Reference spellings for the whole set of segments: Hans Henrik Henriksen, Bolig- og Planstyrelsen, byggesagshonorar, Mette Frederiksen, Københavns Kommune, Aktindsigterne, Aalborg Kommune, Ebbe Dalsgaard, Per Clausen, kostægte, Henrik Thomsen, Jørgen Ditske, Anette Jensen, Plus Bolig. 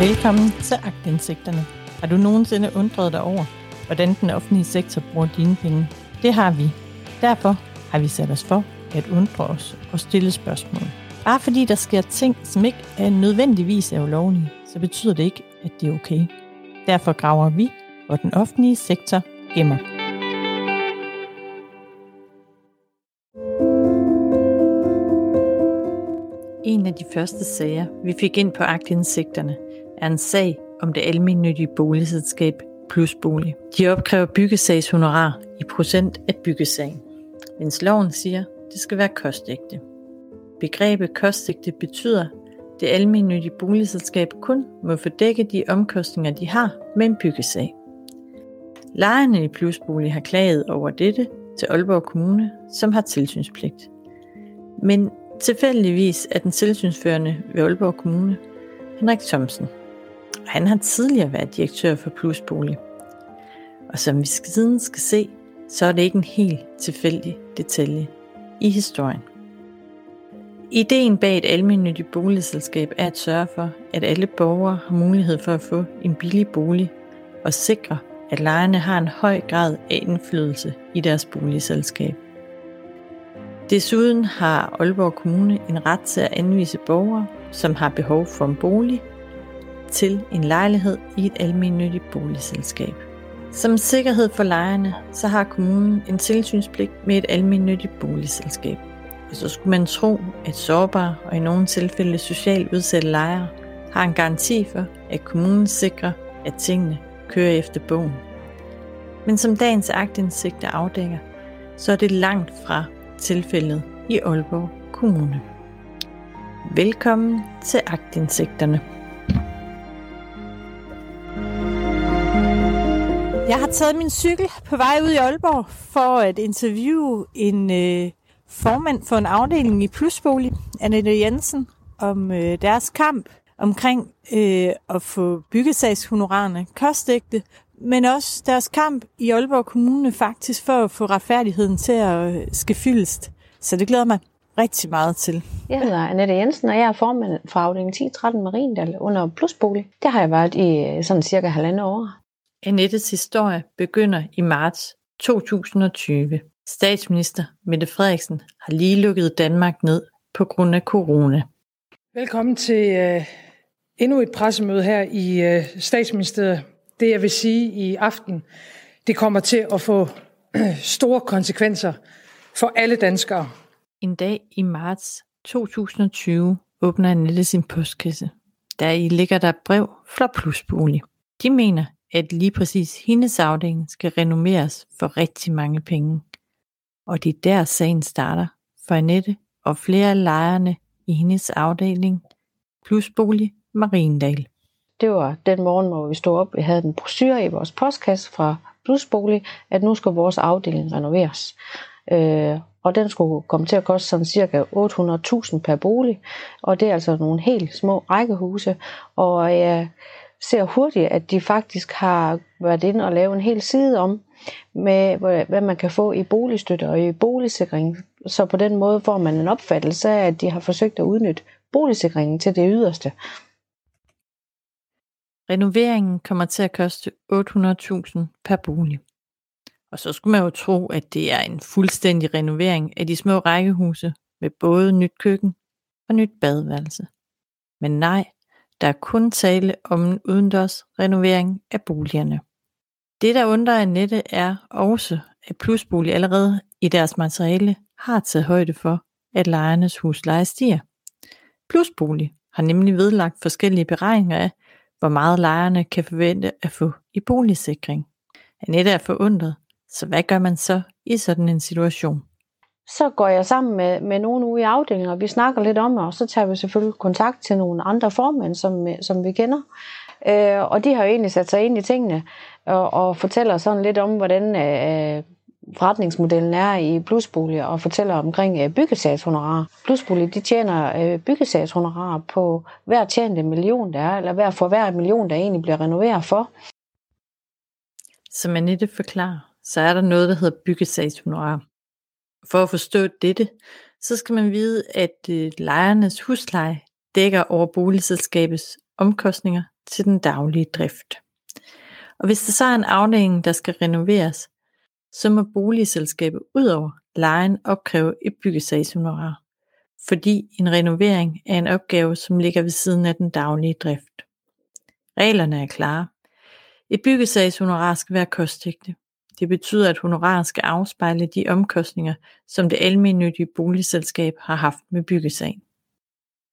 Velkommen til Aktindsigterne. Har du nogensinde undret dig over, hvordan den offentlige sektor bruger dine penge? Det har vi. Derfor har vi sat os for at undre os og stille spørgsmål. Bare fordi der sker ting, som ikke er nødvendigvis er ulovlige, så betyder det ikke, at det er okay. Derfor graver vi, hvor den offentlige sektor gemmer. En af de første sager, vi fik ind på aktindsigterne, er en sag om det almennyttige boligselskab Plus Bolig. De opkræver byggesagshonorar i procent af byggesagen, mens loven siger, at det skal være kostægte. Begrebet kostægte betyder, at det almennyttige boligselskab kun må fordække de omkostninger, de har med en byggesag. Lejerne i Plus Bolig har klaget over dette til Aalborg Kommune, som har tilsynspligt. Men tilfældigvis er den tilsynsførende ved Aalborg Kommune, Henrik Thomsen. Og han har tidligere været direktør for Plus Bolig. Og som vi siden skal se, så er det ikke en helt tilfældig detalje i historien. Ideen bag et almennyttigt boligselskab er at sørge for, at alle borgere har mulighed for at få en billig bolig og sikre, at lejerne har en høj grad af indflydelse i deres boligselskab. Desuden har Aalborg Kommune en ret til at anvise borgere, som har behov for en bolig, til en lejlighed i et almennyttigt boligselskab. Som sikkerhed for lejerne, så har kommunen en tilsynspligt med et almennyttigt boligselskab. Og så skulle man tro, at sårbare og i nogle tilfælde socialt udsatte lejere har en garanti for, at kommunen sikrer, at tingene kører efter bogen. Men som dagens aktindsigter afdækker, så er det langt fra tilfældet i Aalborg Kommune. Velkommen til Aktindsigterne. Jeg har taget min cykel på vej ud i Aalborg for at interviewe en formand for en afdeling i Plus Bolig, Anette Jensen, om deres kamp omkring at få byggesagshonorarerne kostægte, men også deres kamp i Aalborg Kommune faktisk for at få retfærdigheden til at ske fyldest. Så det glæder mig rigtig meget til. Jeg hedder Anette Jensen, og jeg er formand for afdeling 10-13 Mariendal under Plus Bolig. Det har jeg været i sådan cirka halvandet år. Anettes historie begynder i marts 2020. Statsminister Mette Frederiksen har lige lukket Danmark ned på grund af corona. Velkommen til endnu et pressemøde her i Statsministeriet. Det, jeg vil sige i aften, det kommer til at få store konsekvenser for alle danskere. En dag i marts 2020 åbner Anette sin postkasse. Deri ligger der brev fra Plus Bolig. De mener, at lige præcis hendes afdeling skal renommeres for rigtig mange penge. Og det er der sagen starter for Anette og flere af lejerne i hendes afdeling Plus Bolig Mariendal. Det var den morgen, hvor vi stod op. Vi havde en brochure i vores postkasse fra Plus Bolig, at nu skal vores afdeling renoveres. Og den skulle komme til at koste sådan cirka 800.000 per bolig. Og det er altså nogle helt små rækkehuse. Og jeg ser hurtigt, at de faktisk har været inde og lavet en hel side om, med hvad man kan få i boligstøtte og i boligsikring. Så på den måde får man en opfattelse af, at de har forsøgt at udnytte boligsikringen til det yderste. Renoveringen kommer til at koste 800.000 per bolig. Og så skulle man jo tro, at det er en fuldstændig renovering af de små rækkehuse med både nyt køkken og nyt badeværelse. Men nej, der er kun tale om en udendørs renovering af boligerne. Det, der undrer Anette, er også, at Plus Bolig allerede i deres materiale har taget højde for, at lejernes husleje stiger. Plus Bolig har nemlig vedlagt forskellige beregninger af, hvor meget lejerne kan forvente at få i boligsikring. Anette er forundret, så hvad gør man så i sådan en situation? Så går jeg sammen med nogen ude i afdelingen, og vi snakker lidt om det, og så tager vi selvfølgelig kontakt til nogle andre formænd, som vi kender. Og de har jo egentlig sat sig ind i tingene, og fortæller sådan lidt om, hvordan forretningsmodellen er i Plus Bolig, og fortæller omkring byggesagshonorarer. Plus Bolig, de tjener byggesagshonorarer på hver tjente million, der er, eller hver million, der egentlig bliver renoveret for. Som Anette forklarer, så er der noget, der hedder byggesagshonorarer. For at forstå dette, så skal man vide, at lejernes husleje dækker over boligselskabets omkostninger til den daglige drift. Og hvis der så er en afdeling, der skal renoveres, så må boligselskabet udover lejen opkræve et byggesagshonorar, fordi en renovering er en opgave, som ligger ved siden af den daglige drift. Reglerne er klare. Et byggesagshonorar skal være kostægte. Det betyder, at honoraret skal afspejle de omkostninger, som det almennyttige boligselskab har haft med byggesagen.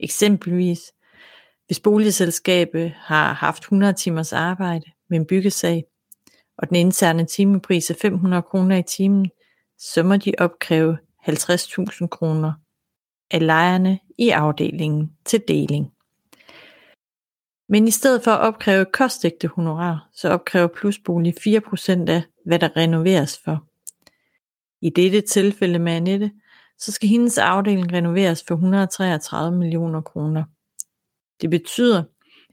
Eksempelvis, hvis boligselskabet har haft 100 timers arbejde med en byggesag, og den interne timepris er 500 kroner i timen, så må de opkræve 50.000 kroner af lejerne i afdelingen til deling. Men i stedet for at opkræve kostægte honorar, så opkræver Plus Bolig 4% af, hvad der renoveres for. I dette tilfælde med Anette, så skal hendes afdeling renoveres for 133 millioner kroner. Det betyder,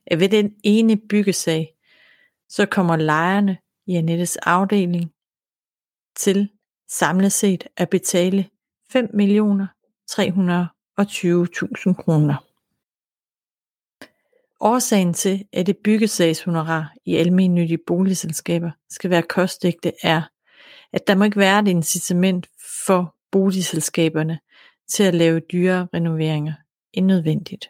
at ved den ene byggesag, så kommer lejerne i Anettes afdeling til samlet set at betale 5.320.000 kroner. Årsagen til, at et byggesagshonorar i almennyttige boligselskaber skal være kostægte, er, at der må ikke være et incitament for boligselskaberne til at lave dyre renoveringer end nødvendigt.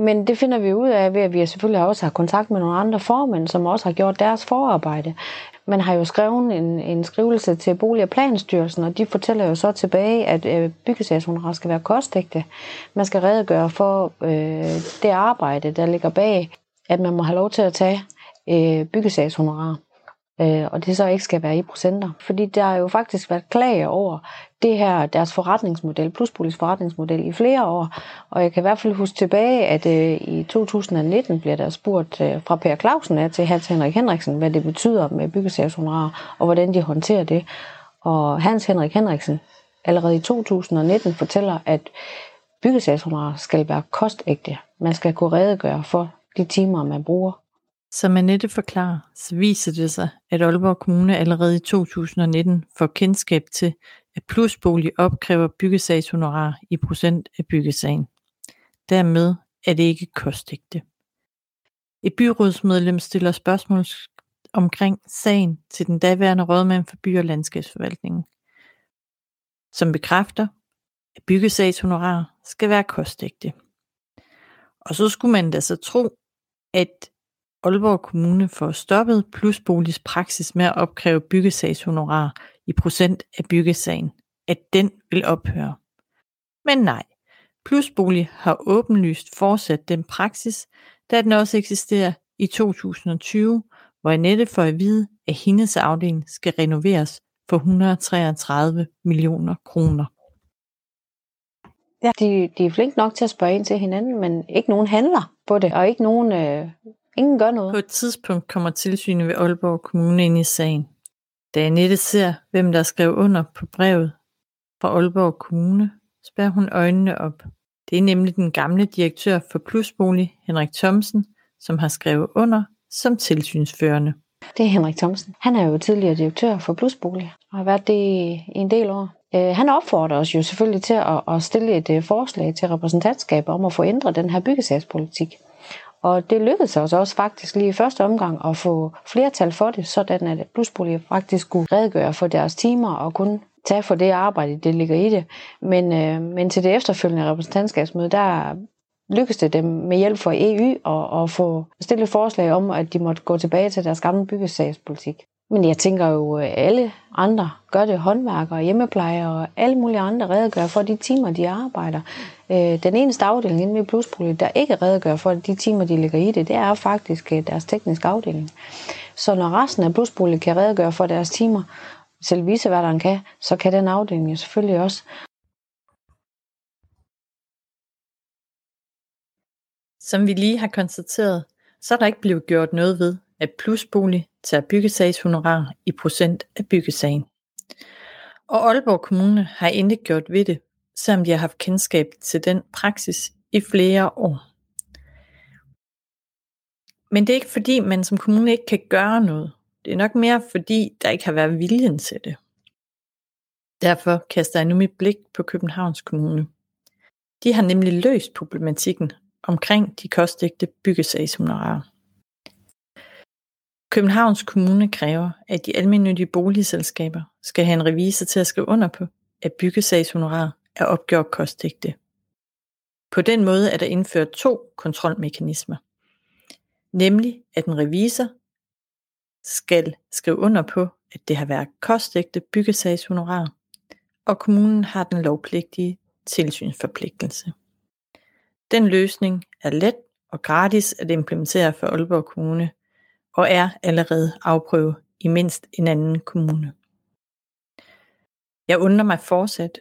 Men det finder vi ud af ved, at vi selvfølgelig også har kontakt med nogle andre formænd, som også har gjort deres forarbejde. Man har jo skrevet en skrivelse til Bolig- og Planstyrelsen, og de fortæller jo så tilbage, at byggesagshonorar skal være kostægte. Man skal redegøre for det arbejde, der ligger bag, at man må have lov til at tage byggesagshonorar. Og det så ikke skal være i procenter. Fordi der har jo faktisk været klager over det her, deres forretningsmodel, Plusboligs forretningsmodel i flere år. Og jeg kan i hvert fald huske tilbage, at i 2019 bliver der spurgt fra Per Clausen til Hans Henrik Henriksen, hvad det betyder med byggesagshonorarer og hvordan de håndterer det. Og Hans Henrik Henriksen allerede i 2019 fortæller, at byggesagshonorarer skal være kostægte. Man skal kunne redegøre for de timer, man bruger. Som Anette forklarer, så viser det sig, at Aalborg Kommune allerede i 2019 får kendskab til, at Plusbolig opkræver byggesagshonorar i procent af byggesagen. Dermed er det ikke kostægte. Et byrådsmedlem stiller spørgsmål omkring sagen til den daværende rådmand for by- og landskabsforvaltningen, som bekræfter, at byggesagshonorar skal være kostægte. Og så skulle man da så tro, at Aalborg Kommune får stoppet Plusboligs praksis med at opkræve byggesagshonorar i procent af byggesagen, at den vil ophøre. Men nej, Plusbolig har åbenlyst fortsat den praksis, da den også eksisterer i 2020, hvor Anette får at vide, at hendes afdeling skal renoveres for 133 millioner kroner. Ja, de er flink nok til at spørge ind til hinanden, men ikke nogen handler på det, og ikke nogen... Ingen gør noget. På et tidspunkt kommer tilsynet ved Aalborg Kommune ind i sagen. Da Anette ser, hvem der skrev under på brevet fra Aalborg Kommune, spærrer hun øjnene op. Det er nemlig den gamle direktør for Plusbolig, Henrik Thomsen, som har skrevet under som tilsynsførende. Det er Henrik Thomsen. Han er jo tidligere direktør for Plusbolig og har været det i en del år. Han opfordrer os jo selvfølgelig til at stille et forslag til repræsentantskabet om at få ændret den her byggesagspolitik. Og det lykkedes os også faktisk lige i første omgang at få flertal for det, sådan at Plusbolig faktisk skulle redegøre for deres timer og kun tage for det arbejde, det ligger i det. Men til det efterfølgende repræsentantskabsmøde, der lykkedes det dem med hjælp fra EU at få stillet forslag om, at de måtte gå tilbage til deres gamle byggesagspolitik. Men jeg tænker jo, at alle andre gør det, håndværkere, hjemmeplejer og alle mulige andre redegør for de timer, de arbejder. Den eneste afdeling inde ved Plusbolig, der ikke redegør for de timer, de ligger i det, det er faktisk deres tekniske afdeling. Så når resten af Plusbolig kan redegøre for deres timer, selv viceværteren kan, så kan den afdeling jo selvfølgelig også. Som vi lige har konstateret, så er der ikke blevet gjort noget ved, at Plusbolig tager byggesagshonorar i procent af byggesagen. Og Aalborg Kommune har intet gjort ved det, selvom de har haft kendskab til den praksis i flere år. Men det er ikke fordi, man som kommune ikke kan gøre noget. Det er nok mere fordi, der ikke har været viljen til det. Derfor kaster jeg nu mit blik på Københavns Kommune. De har nemlig løst problematikken omkring de kostægte byggesagshonorarer. Københavns Kommune kræver, at de almennyttige boligselskaber skal have en revisor til at skrive under på, at byggesagshonorar er opgjort kostdægte. På den måde er der indført 2 kontrolmekanismer. Nemlig at en revisor skal skrive under på, at det har været kostdægte byggesagshonorar, og kommunen har den lovpligtige tilsynsforpligtelse. Den løsning er let og gratis at implementere for Aalborg Kommune, og er allerede afprøvet i mindst en anden kommune. Jeg undrer mig fortsat,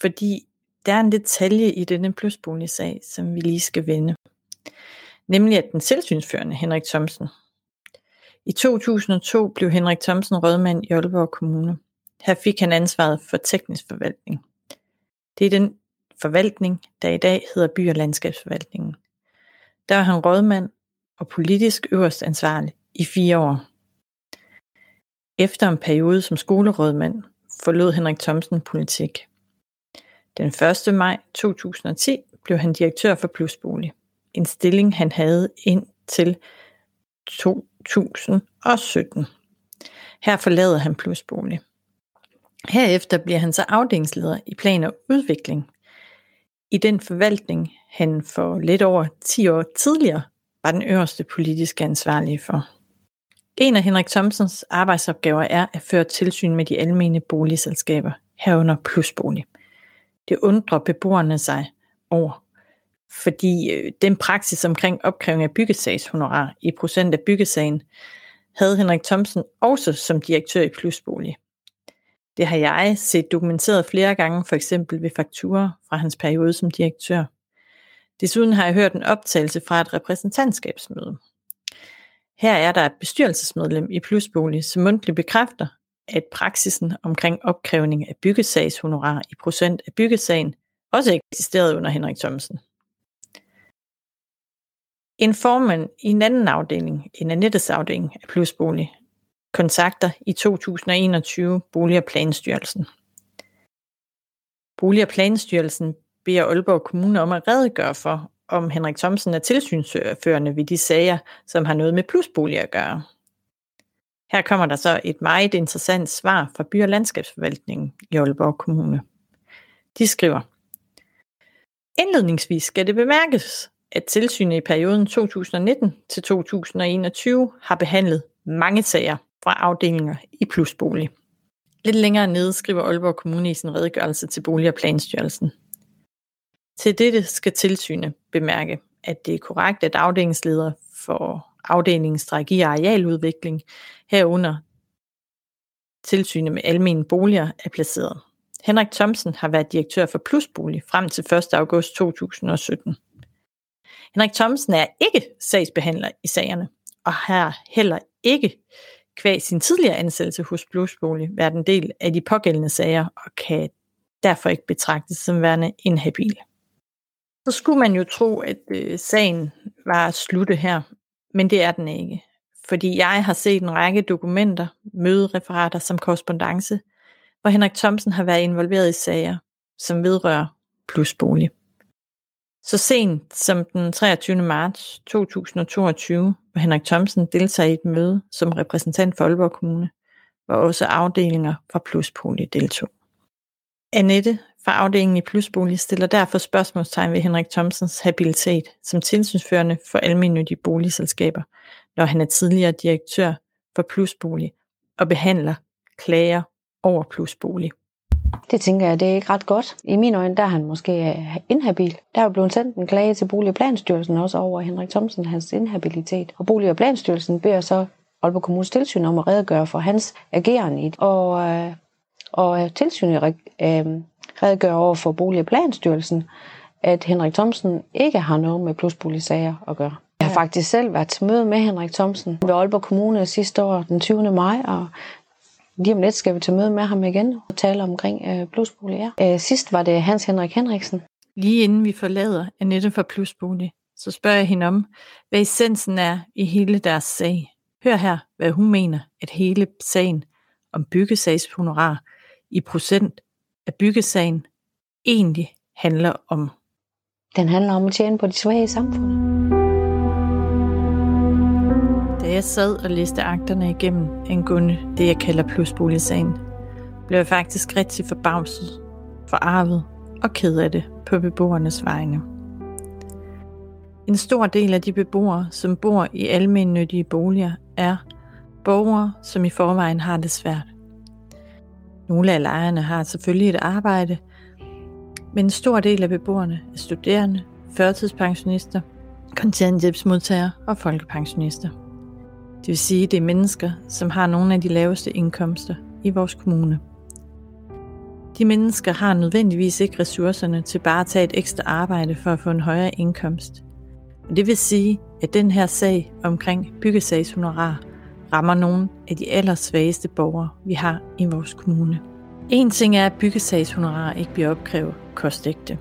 fordi der er en detalje i denne plusboligsag, som vi lige skal vende. Nemlig at den tilsynsførende Henrik Thomsen. I 2002 blev Henrik Thomsen rådmand i Aalborg Kommune. Her fik han ansvaret for teknisk forvaltning. Det er den forvaltning, der i dag hedder by- og landskabsforvaltningen. Der var han rådmand og politisk øverst ansvarlig i 4 år. Efter en periode som skolerådmand forlod Henrik Thomsen politik. Den 1. maj 2010 blev han direktør for Plus Bolig, en stilling han havde indtil 2017. Her forlader han Plus Bolig. Herefter bliver han så afdelingsleder i plan og udvikling. I den forvaltning, han for lidt over 10 år tidligere var den øverste politiske ansvarlige for. En af Henrik Thomsens arbejdsopgaver er at føre tilsyn med de almene boligselskaber, herunder Plusbolig. Det undrer beboerne sig over, fordi den praksis omkring opkrævning af byggesagshonorar i procent af byggesagen, havde Henrik Thomsen også som direktør i Plusbolig. Det har jeg set dokumenteret flere gange, for eksempel ved fakturer fra hans periode som direktør. Desuden har jeg hørt en optagelse fra et repræsentantskabsmøde. Her er der et bestyrelsesmedlem i Plusbolig, som mundtligt bekræfter, at praksisen omkring opkrævning af byggesagshonorar i procent af byggesagen også eksisterede under Henrik Thomsen. En formand i en anden afdeling, en Anettes afdeling af Plusbolig, kontakter i 2021 Bolig- og Planstyrelsen. Bolig- og Planstyrelsen beder Aalborg Kommune om at redegøre for, om Henrik Thomsen er tilsynsførende ved de sager, som har noget med plusboliger at gøre. Her kommer der så et meget interessant svar fra By- og Landskabsforvaltningen i Aalborg Kommune. De skriver: indledningsvis skal det bemærkes, at tilsynet i perioden 2019 til 2021 har behandlet mange sager fra afdelinger i plusbolig. Lidt længere nede skriver Aalborg Kommune i sin redegørelse til Bolig- og Planstyrelsen: til dette skal tilsynet bemærke, at det er korrekt, at afdelingsleder for afdelingens strategi og arealudvikling, herunder tilsynet med almene boliger, er placeret. Henrik Thomsen har været direktør for Plusbolig frem til 1. august 2017. Henrik Thomsen er ikke sagsbehandler i sagerne, og har heller ikke kvæg sin tidligere ansættelse hos Plusbolig været en del af de pågældende sager, og kan derfor ikke betragtes som værende inhabil. Så skulle man jo tro, at sagen var slutte her, men det er den ikke. Fordi jeg har set en række dokumenter, mødereferater som korrespondance, hvor Henrik Thomsen har været involveret i sager, som vedrører Plusbolig. Så sent som den 23. marts 2022, hvor Henrik Thomsen deltager i et møde som repræsentant for Aalborg Kommune, hvor også afdelinger fra Plusbolig deltog. Anette fra afdelingen i Plusbolig stiller derfor spørgsmålstegn ved Henrik Thomsens habilitet som tilsynsførende for almennyttige boligselskaber, når han er tidligere direktør for Plusbolig og behandler klager over Plusbolig. Det tænker jeg, det er ikke ret godt. I mine øjne, der er han måske inhabil. Der er jo blevet sendt en klage til Bolig- og Planstyrelsen også over Henrik Thomsen, hans inhabilitet. Og Bolig- og Planstyrelsen beder så Aalborg Kommunes tilsyn om at redegøre for hans ageren i det. Og tilsynet redegør over for Bolig- og Planstyrelsen, at Henrik Thomsen ikke har noget med plusboligsager at gøre. Jeg har faktisk selv været til møde med Henrik Thomsen ved Aalborg Kommune sidste år den 20. maj, og lige om lidt skal vi til møde med ham igen og tale omkring plusboliger. Sidst var det Hans Henrik Henriksen. Lige inden vi forlader Anette fra Plusbolig, så spørger jeg hende om, hvad essensen er i hele deres sag. Hør her, hvad hun mener, at hele sagen om byggesagshonorar i procent af byggesagen egentlig handler om. Den handler om at tjene på de svage i samfundet. Da Da jeg sad og læste akterne igennem angående det, jeg kalder plusboligsagen, blev jeg faktisk rigtig forbavset, forarvet og ked af det på beboernes vegne. En stor del af de beboere, som bor i almennyttige boliger, er borgere, som i forvejen har det svært. Nogle af lejerne har selvfølgelig et arbejde, men en stor del af beboerne er studerende, førtidspensionister, kontanthjælpsmodtagere og folkepensionister. Det vil sige, at det er mennesker, som har nogle af de laveste indkomster i vores kommune. De mennesker har nødvendigvis ikke ressourcerne til bare at tage et ekstra arbejde for at få en højere indkomst. Og det vil sige, at den her sag omkring byggesagshonorar rammer nogle af de allersvageste borgere, vi har i vores kommune. En ting er, at byggesagshonorar ikke bliver opkrævet kostægte.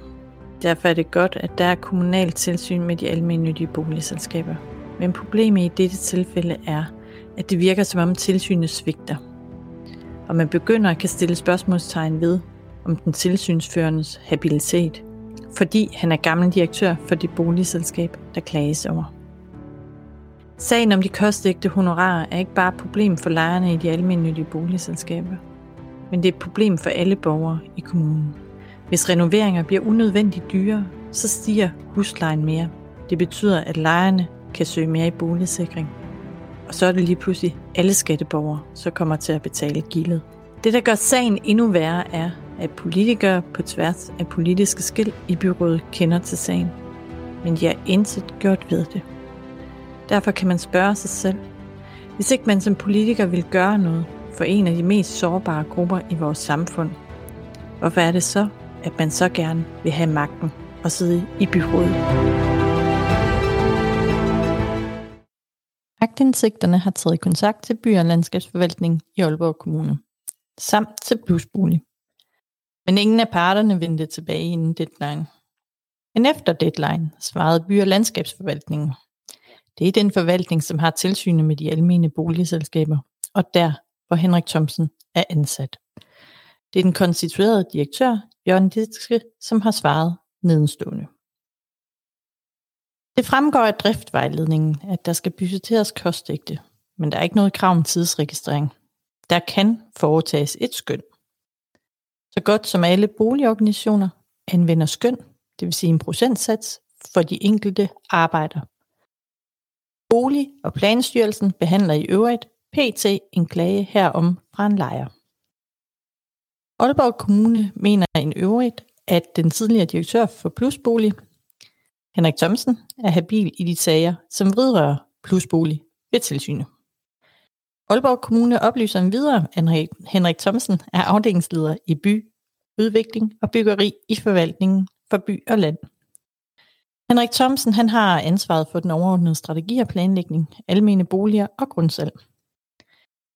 Derfor er det godt, at der er kommunalt tilsyn med de almennyttige boligselskaber. Men problemet i dette tilfælde er, at det virker som om tilsynet svigter. Og man begynder at kan stille spørgsmålstegn ved, om den tilsynsførendes habilitet, fordi han er gammel direktør for det boligselskab, der klages over. Sagen om de kostægte honorarer er ikke bare et problem for lejerne i de almennyttige boligselskaber, men det er et problem for alle borgere i kommunen. Hvis renoveringer bliver unødvendigt dyre, så stiger huslejen mere. Det betyder, at lejerne kan søge mere i boligsikring. Og så er det lige pludselig alle skatteborgere, som kommer til at betale gildet. Det, der gør sagen endnu værre, er, at politikere på tværs af politiske skel i byrådet kender til sagen. Men de har intet gjort ved det. Derfor kan man spørge sig selv, hvis ikke man som politiker vil gøre noget for en af de mest sårbare grupper i vores samfund, hvorfor er det så, at man så gerne vil have magten og sidde i byrådet? Aktindsigterne har taget kontakt til By- og Landskabsforvaltning i Aalborg Kommune, samt til Plus Bolig. Men ingen af parterne vendte tilbage inden deadline. Men efter deadline svarede By- og Landskabsforvaltningen. Det er den forvaltning, som har tilsynet med de almene boligselskaber, og der, hvor Henrik Thomsen er ansat. Det er den konstituerede direktør, Jørgen Ditske, som har svaret nedenstående. Det fremgår af driftvejledningen, at der skal budgeteres kostægte, men der er ikke noget krav om tidsregistrering. Der kan foretages et skøn. Så godt som alle boligorganisationer anvender skøn, det vil sige en procentsats, for de enkelte arbejder. Bolig- og Planstyrelsen behandler i øvrigt pt. En klage herom fra en lejer. Aalborg Kommune mener i øvrigt, at den tidligere direktør for Plus Bolig, Henrik Thomsen, er habil i de sager, som vedrører Plus Bolig ved tilsynet. Aalborg Kommune oplyser videre, at Henrik Thomsen er afdelingsleder i by, udvikling og byggeri i forvaltningen for by og land. Henrik Thomsen har ansvaret for den overordnede strategi og planlægning, almene boliger og grundsalg.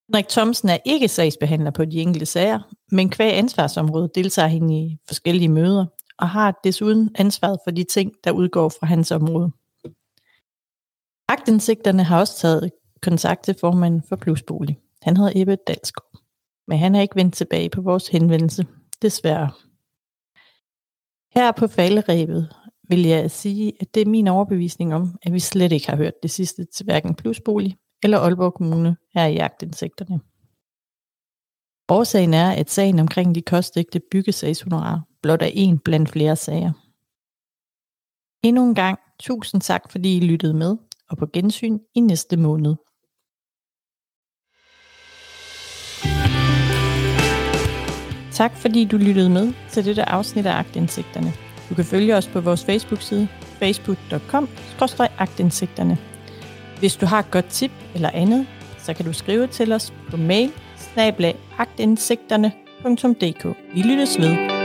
Henrik Thomsen er ikke sagsbehandler på de enkelte sager, men qua ansvarsområdet deltager han i forskellige møder og har desuden ansvaret for de ting, der udgår fra hans område. Aktindsigterne har også taget kontakt til formanden for Plus Bolig. Han hedder Ebbe Dalsgaard, men han er ikke vendt tilbage på vores henvendelse, desværre. Her på falderebet vil jeg sige, at det er min overbevisning om, at vi slet ikke har hørt det sidste til hverken Plus Bolig eller Aalborg Kommune her i aktindsigterne. Årsagen er, at sagen omkring de kostægte byggesagshonorarer blot er en blandt flere sager. Endnu en gang, tusind tak, fordi I lyttede med, og på gensyn i næste måned. Tak fordi du lyttede med til dette afsnit af Aktindsigterne. Du kan følge os på vores Facebook-side, facebook.com/aktindsigterne. Hvis du har et godt tip eller andet, så kan du skrive til os på mail @aktindsigterne.dk. Vi lyttes ved.